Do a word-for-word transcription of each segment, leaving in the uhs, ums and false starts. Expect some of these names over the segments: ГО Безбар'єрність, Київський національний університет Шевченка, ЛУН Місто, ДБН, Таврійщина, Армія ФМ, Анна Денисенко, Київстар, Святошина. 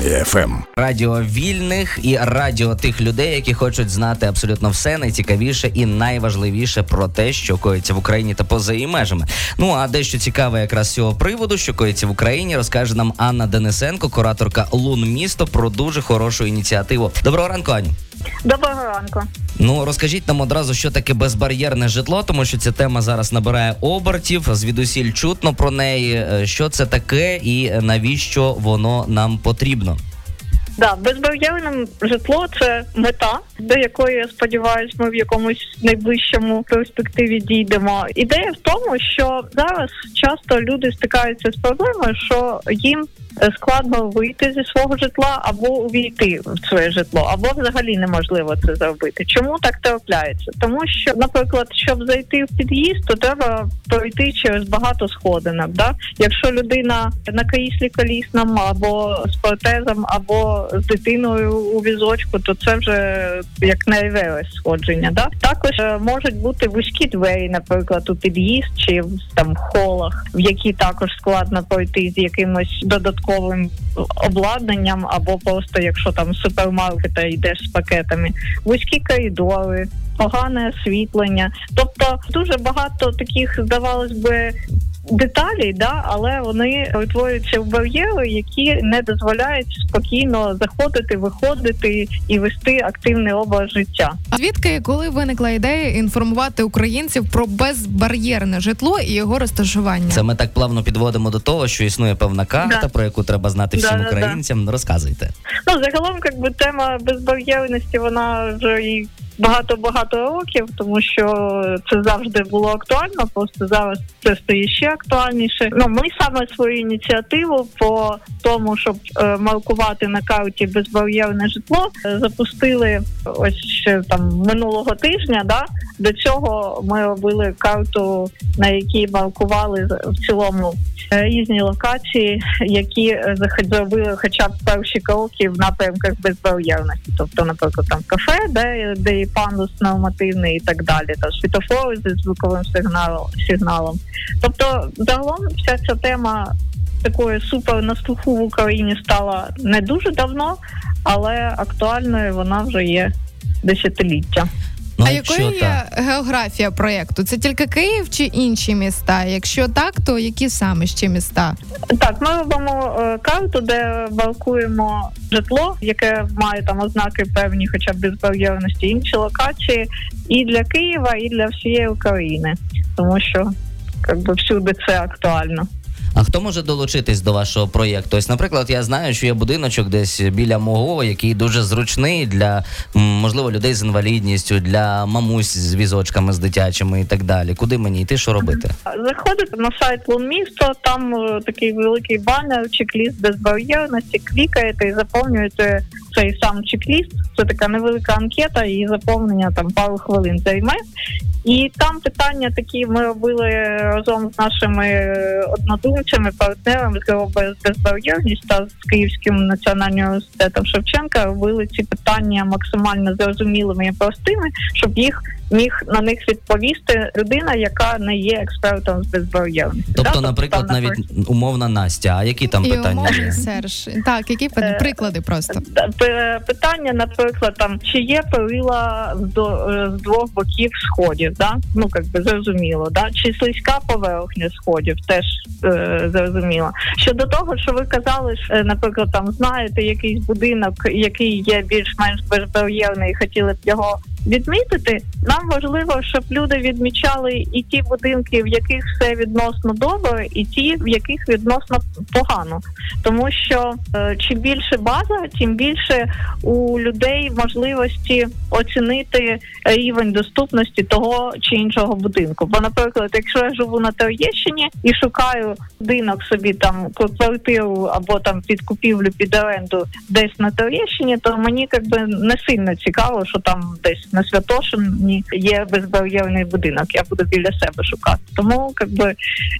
Армія ФМ. Радіо вільних і радіо тих людей, які хочуть знати абсолютно все, найцікавіше і найважливіше про те, що коїться в Україні та поза її межами. Ну, а дещо цікаве якраз з цього приводу, що коїться в Україні, розкаже нам Анна Денисенко, кураторка ЛУН Місто, про дуже хорошу ініціативу. Доброго ранку, Аню. Доброго ранку. Ну, розкажіть нам одразу, що таке безбар'єрне житло, тому що ця тема зараз набирає обертів, звідусіль чутно про неї, що це таке і навіщо воно нам потрібно. Да, безбар'єрне житло – це мета, до якої, я сподіваюся, ми в якомусь найближчому перспективі дійдемо. Ідея в тому, що зараз часто люди стикаються з проблемою, що їм складно вийти зі свого житла або увійти в своє житло, або взагалі неможливо це зробити. Чому так трапляється? Тому що, наприклад, щоб зайти в під'їзд, то треба пройти через багато сходинок. Да? Якщо людина на кріслі колісному, або з протезом, або з дитиною у візочку, то це вже як на Еверест сходження. Да? Також можуть бути вузькі двері, наприклад, у під'їзд чи в там, холах, в які також складно пройти з якимось додатковим обладнанням, або просто якщо там з супермаркета йдеш з пакетами, вузькі коридори, погане освітлення. Тобто дуже багато таких, здавалось би, деталі, да, але вони утворюються в бар'єри, які не дозволяють спокійно заходити, виходити і вести активний образ життя. Звідки, коли виникла ідея інформувати українців про безбар'єрне житло і його розташування? Це ми так плавно підводимо до того, що існує певна карта, да, про яку треба знати всім да, українцям. Да. Розказуйте. Ну, загалом, якби тема безбар'єрності, вона вже і багато-багато років, тому що це завжди було актуально, просто зараз це стає ще актуальніше. Ну, ми саме свою ініціативу по тому, щоб е, маркувати на карті безбар'єрне житло, е, запустили ось ще там минулого тижня. Да? До цього ми робили карту, на якій маркували в цілому е, різні локації, які е, зробили хоча б перші кроки в напрямках безбар'єрності. Тобто, наприклад, там кафе, де, де пандус нормативний і так далі, та світофори зі звуковим сигналом. Тобто, загалом, вся ця тема такої супер на слуху в Україні стала не дуже давно, але актуальною вона вже є десятиліття. Ну, а якою є географія проєкту? Це тільки Київ чи інші міста? Якщо так, то які саме ще міста? Так, ми робимо е, карту, де маркуємо житло, яке має там ознаки певні хоча б безбар'єрності, інші локації і для Києва, і для всієї України. Тому що якби всюди це актуально. А хто може долучитись до вашого проєкту? Ось, наприклад, я знаю, що є будиночок десь біля мого, який дуже зручний для, можливо, людей з інвалідністю, для мамусь з візочками, з дитячими і так далі. Куди мені йти, що робити? Заходите на сайт ЛУН Місто, там такий великий банер, чек-ліст безбар'єрності, клікаєте і заповнюєте цей сам чек-ліст. Це така невелика анкета, її заповнення там пару хвилин займе. І там питання такі ми робили разом з нашими однодумцями, партнерами з групи «Безбар'єрність» та з Київським національним університетом Шевченка робили ці питання максимально зрозумілими і простими, щоб їх міг на них відповісти людина, яка не є експертом з безбар'єрності. Тобто, да? наприклад, тобто, навіть наприклад... умовна Настя, а які там і питання? Умовний Серж. Так, які приклади просто? Питання, наприклад, там, чи є перила з двох боків сходів, да? Ну, як би, зрозуміло, да? Чи слизька поверхня сходів, теж е, зрозуміло. Щодо того, що ви казали, що, наприклад, там, знаєте якийсь будинок, який є більш-менш безбар'єрний і хотіли б його відмітити, нам важливо, щоб люди відмічали і ті будинки, в яких все відносно добре, і ті, в яких відносно погано. Тому що е, чим більше база, тим більше у людей можливості оцінити рівень доступності того чи іншого будинку. Бо, наприклад, якщо я живу на Таврійщині і шукаю будинок собі, там, квартиру або там під купівлю, під оренду десь на Таврійщині, то мені якби не сильно цікаво, що там десь на Святошині є безбар'єрний будинок, я буду біля себе шукати. Тому, якби,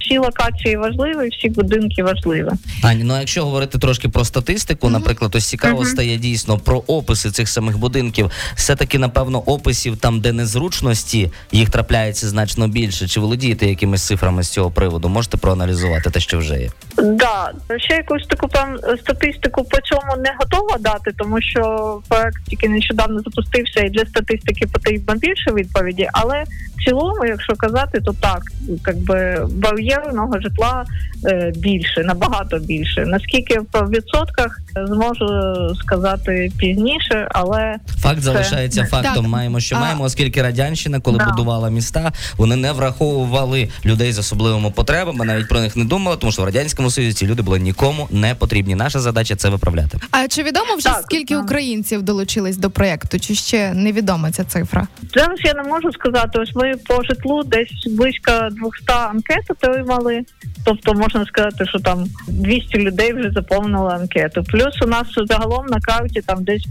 всі локації важливі, всі будинки важливі. Ані, ну якщо говорити трошки про статистику, mm-hmm. наприклад, ось цікаво mm-hmm. стає дійсно про описи цих самих будинків. Все-таки, напевно, описів там, де незручності, їх трапляється значно більше. Чи володієте якимись цифрами з цього приводу? Можете проаналізувати те, що вже є? Да, ще якусь таку певну статистику по цьому не готова дати, тому що проект тільки нещодавно запустився і для статистики потрібно більше відповіді, але в цілому, якщо казати, то так, якби бар'єрного житла більше, набагато більше. Наскільки в відсотках, зможу сказати пізніше, але... Факт це... залишається фактом, так. Маємо, що а... маємо, оскільки Радянщина, коли да. будувала міста, вони не враховували людей з особливими потребами, навіть про них не думали, тому що в Радянському Союзі ці люди були нікому не потрібні. Наша задача – це виправляти. А чи відомо вже, так, скільки так. українців долучились до проєкту, чи ще невідома ця цифра? Зараз я не можу сказати, ось ми по житлу десь близько двісті анкет отримали, тобто можна сказати, що там двісті людей вже заповнили анкету. Плюс у нас загалом на карті там десь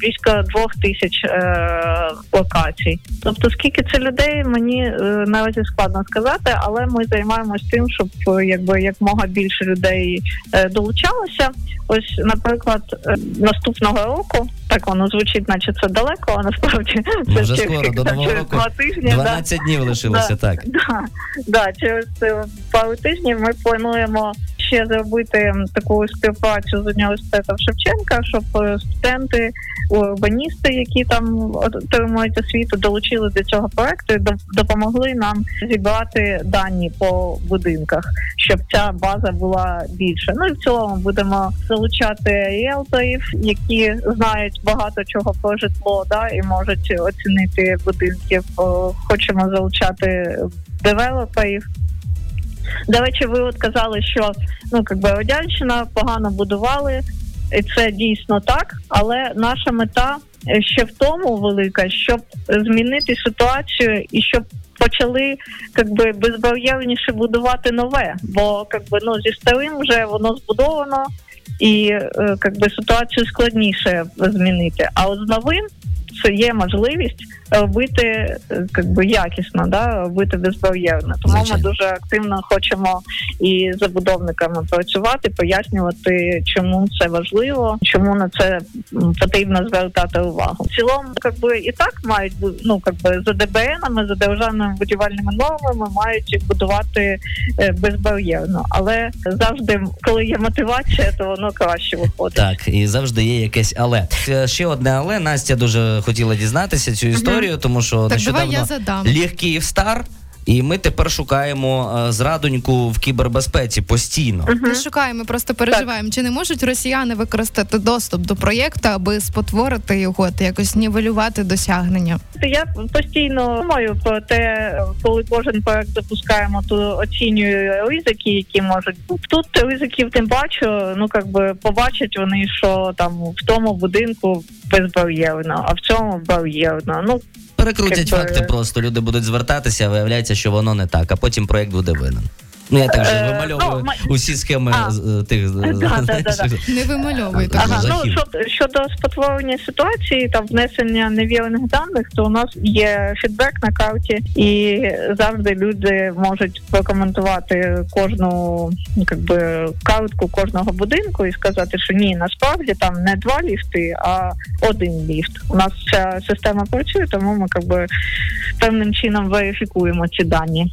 близько двох тисяч е- локацій. Тобто скільки це людей, мені е- наразі складно сказати, але ми займаємось тим, щоб якби якмога більше людей е- долучалося. Ось, наприклад, е- наступного року, так воно звучить, наче це далеко, а насправді це ще через два тижні. дванадцять да? днів лишилося, да, так. Да, да, через пару тижнів ми плануємо ще зробити таку співпрацю з університетом Шевченка, щоб студенти, урбаністи, які там отримують освіту, долучили до цього проекту і допомогли нам зібрати дані по будинках, щоб ця база була більша. Ну і в цілому будемо залучати ріелторів, які знають багато чого про житло, да, і можуть оцінити будинки. Хочемо залучати девелоперів. До речі, ви от казали, що ну якби Радянщина погано будували, і це дійсно так, але наша мета ще в тому велика, щоб змінити ситуацію і щоб почали якби безбар'єрніше будувати нове, бо якби ну зі старим вже воно збудовано і якби ситуацію складніше змінити. А от з новим це є можливість робити якби якісно, да, робити безбар'єрно. Тому Звичайно. Ми дуже активно хочемо і з забудовниками працювати, пояснювати, чому це важливо, чому на це потрібно звертати увагу. В цілому, якби і так мають ну якби за ДБНами, за державними будівельними нормами мають будувати безбар'єрно. Але завжди, коли є мотивація, то воно краще виходить. Так, і завжди є якесь але. Ще одне але. Настя дуже хотіла дізнатися цю історію, mm-hmm. тому що так, нещодавно ліг «Київстар», і ми тепер шукаємо зрадоньку в кібербезпеці постійно. Угу. Не шукаємо, просто переживаємо. Так. Чи не можуть росіяни використати доступ до проєкту, аби спотворити його та якось нівелювати досягнення? Я постійно думаю про те, коли кожен проєкт запускаємо, то оцінюю ризики, які можуть бути. Тут ризиків не бачу, ну, якби побачать вони, що там в тому будинку безбар'єрно, а в цьому бар'єрно. Ну, перекрутять факти просто, люди будуть звертатися, а виявляється, що воно не так, а потім проєкт буде винен. Ну, я так же вимальовую усі схеми тих... Не вимальовую такого жахів. Щодо спотворення ситуації та внесення невірних даних, то у нас є фідбек на карті, і завжди люди можуть прокоментувати кожну якби картку кожного будинку і сказати, що ні, насправді там не два ліфти, а один ліфт. У нас ця система працює, тому ми якби певним чином верифікуємо ці дані.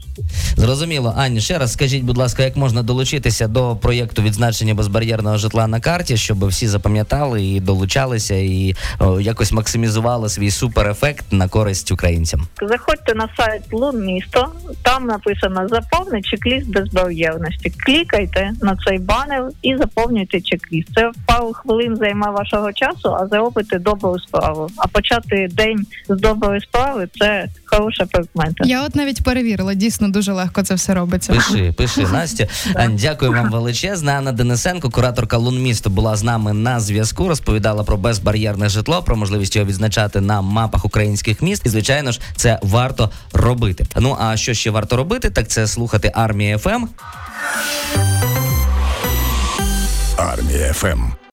Зрозуміло. Ані, ще раз скажіть, будь ласка, як можна долучитися до проєкту відзначення безбар'єрного житла на карті, щоб всі запам'ятали і долучалися, і о, якось максимізували свій суперефект на користь українцям? Заходьте на сайт «ЛУН Місто», там написано «Заповни чек-ліст безбар'єрності». Клікайте на цей банер і заповнюйте чек-ліст. Це пару хвилин займе вашого часу, а зробите добру справу. А почати день з доброї справи – це хороша прикмета. Я от навіть перевірила, дійсно дуже легко це все робиться. Пиши. Пиши, Настя. Ань, дякую вам величезно. Анна Денисенко, кураторка «ЛУН Місто», була з нами на зв'язку, розповідала про безбар'єрне житло, про можливість його відзначати на мапах українських міст. І, звичайно ж, це варто робити. Ну, а що ще варто робити, так це слухати «Армію ФМ». «Армія ФМ».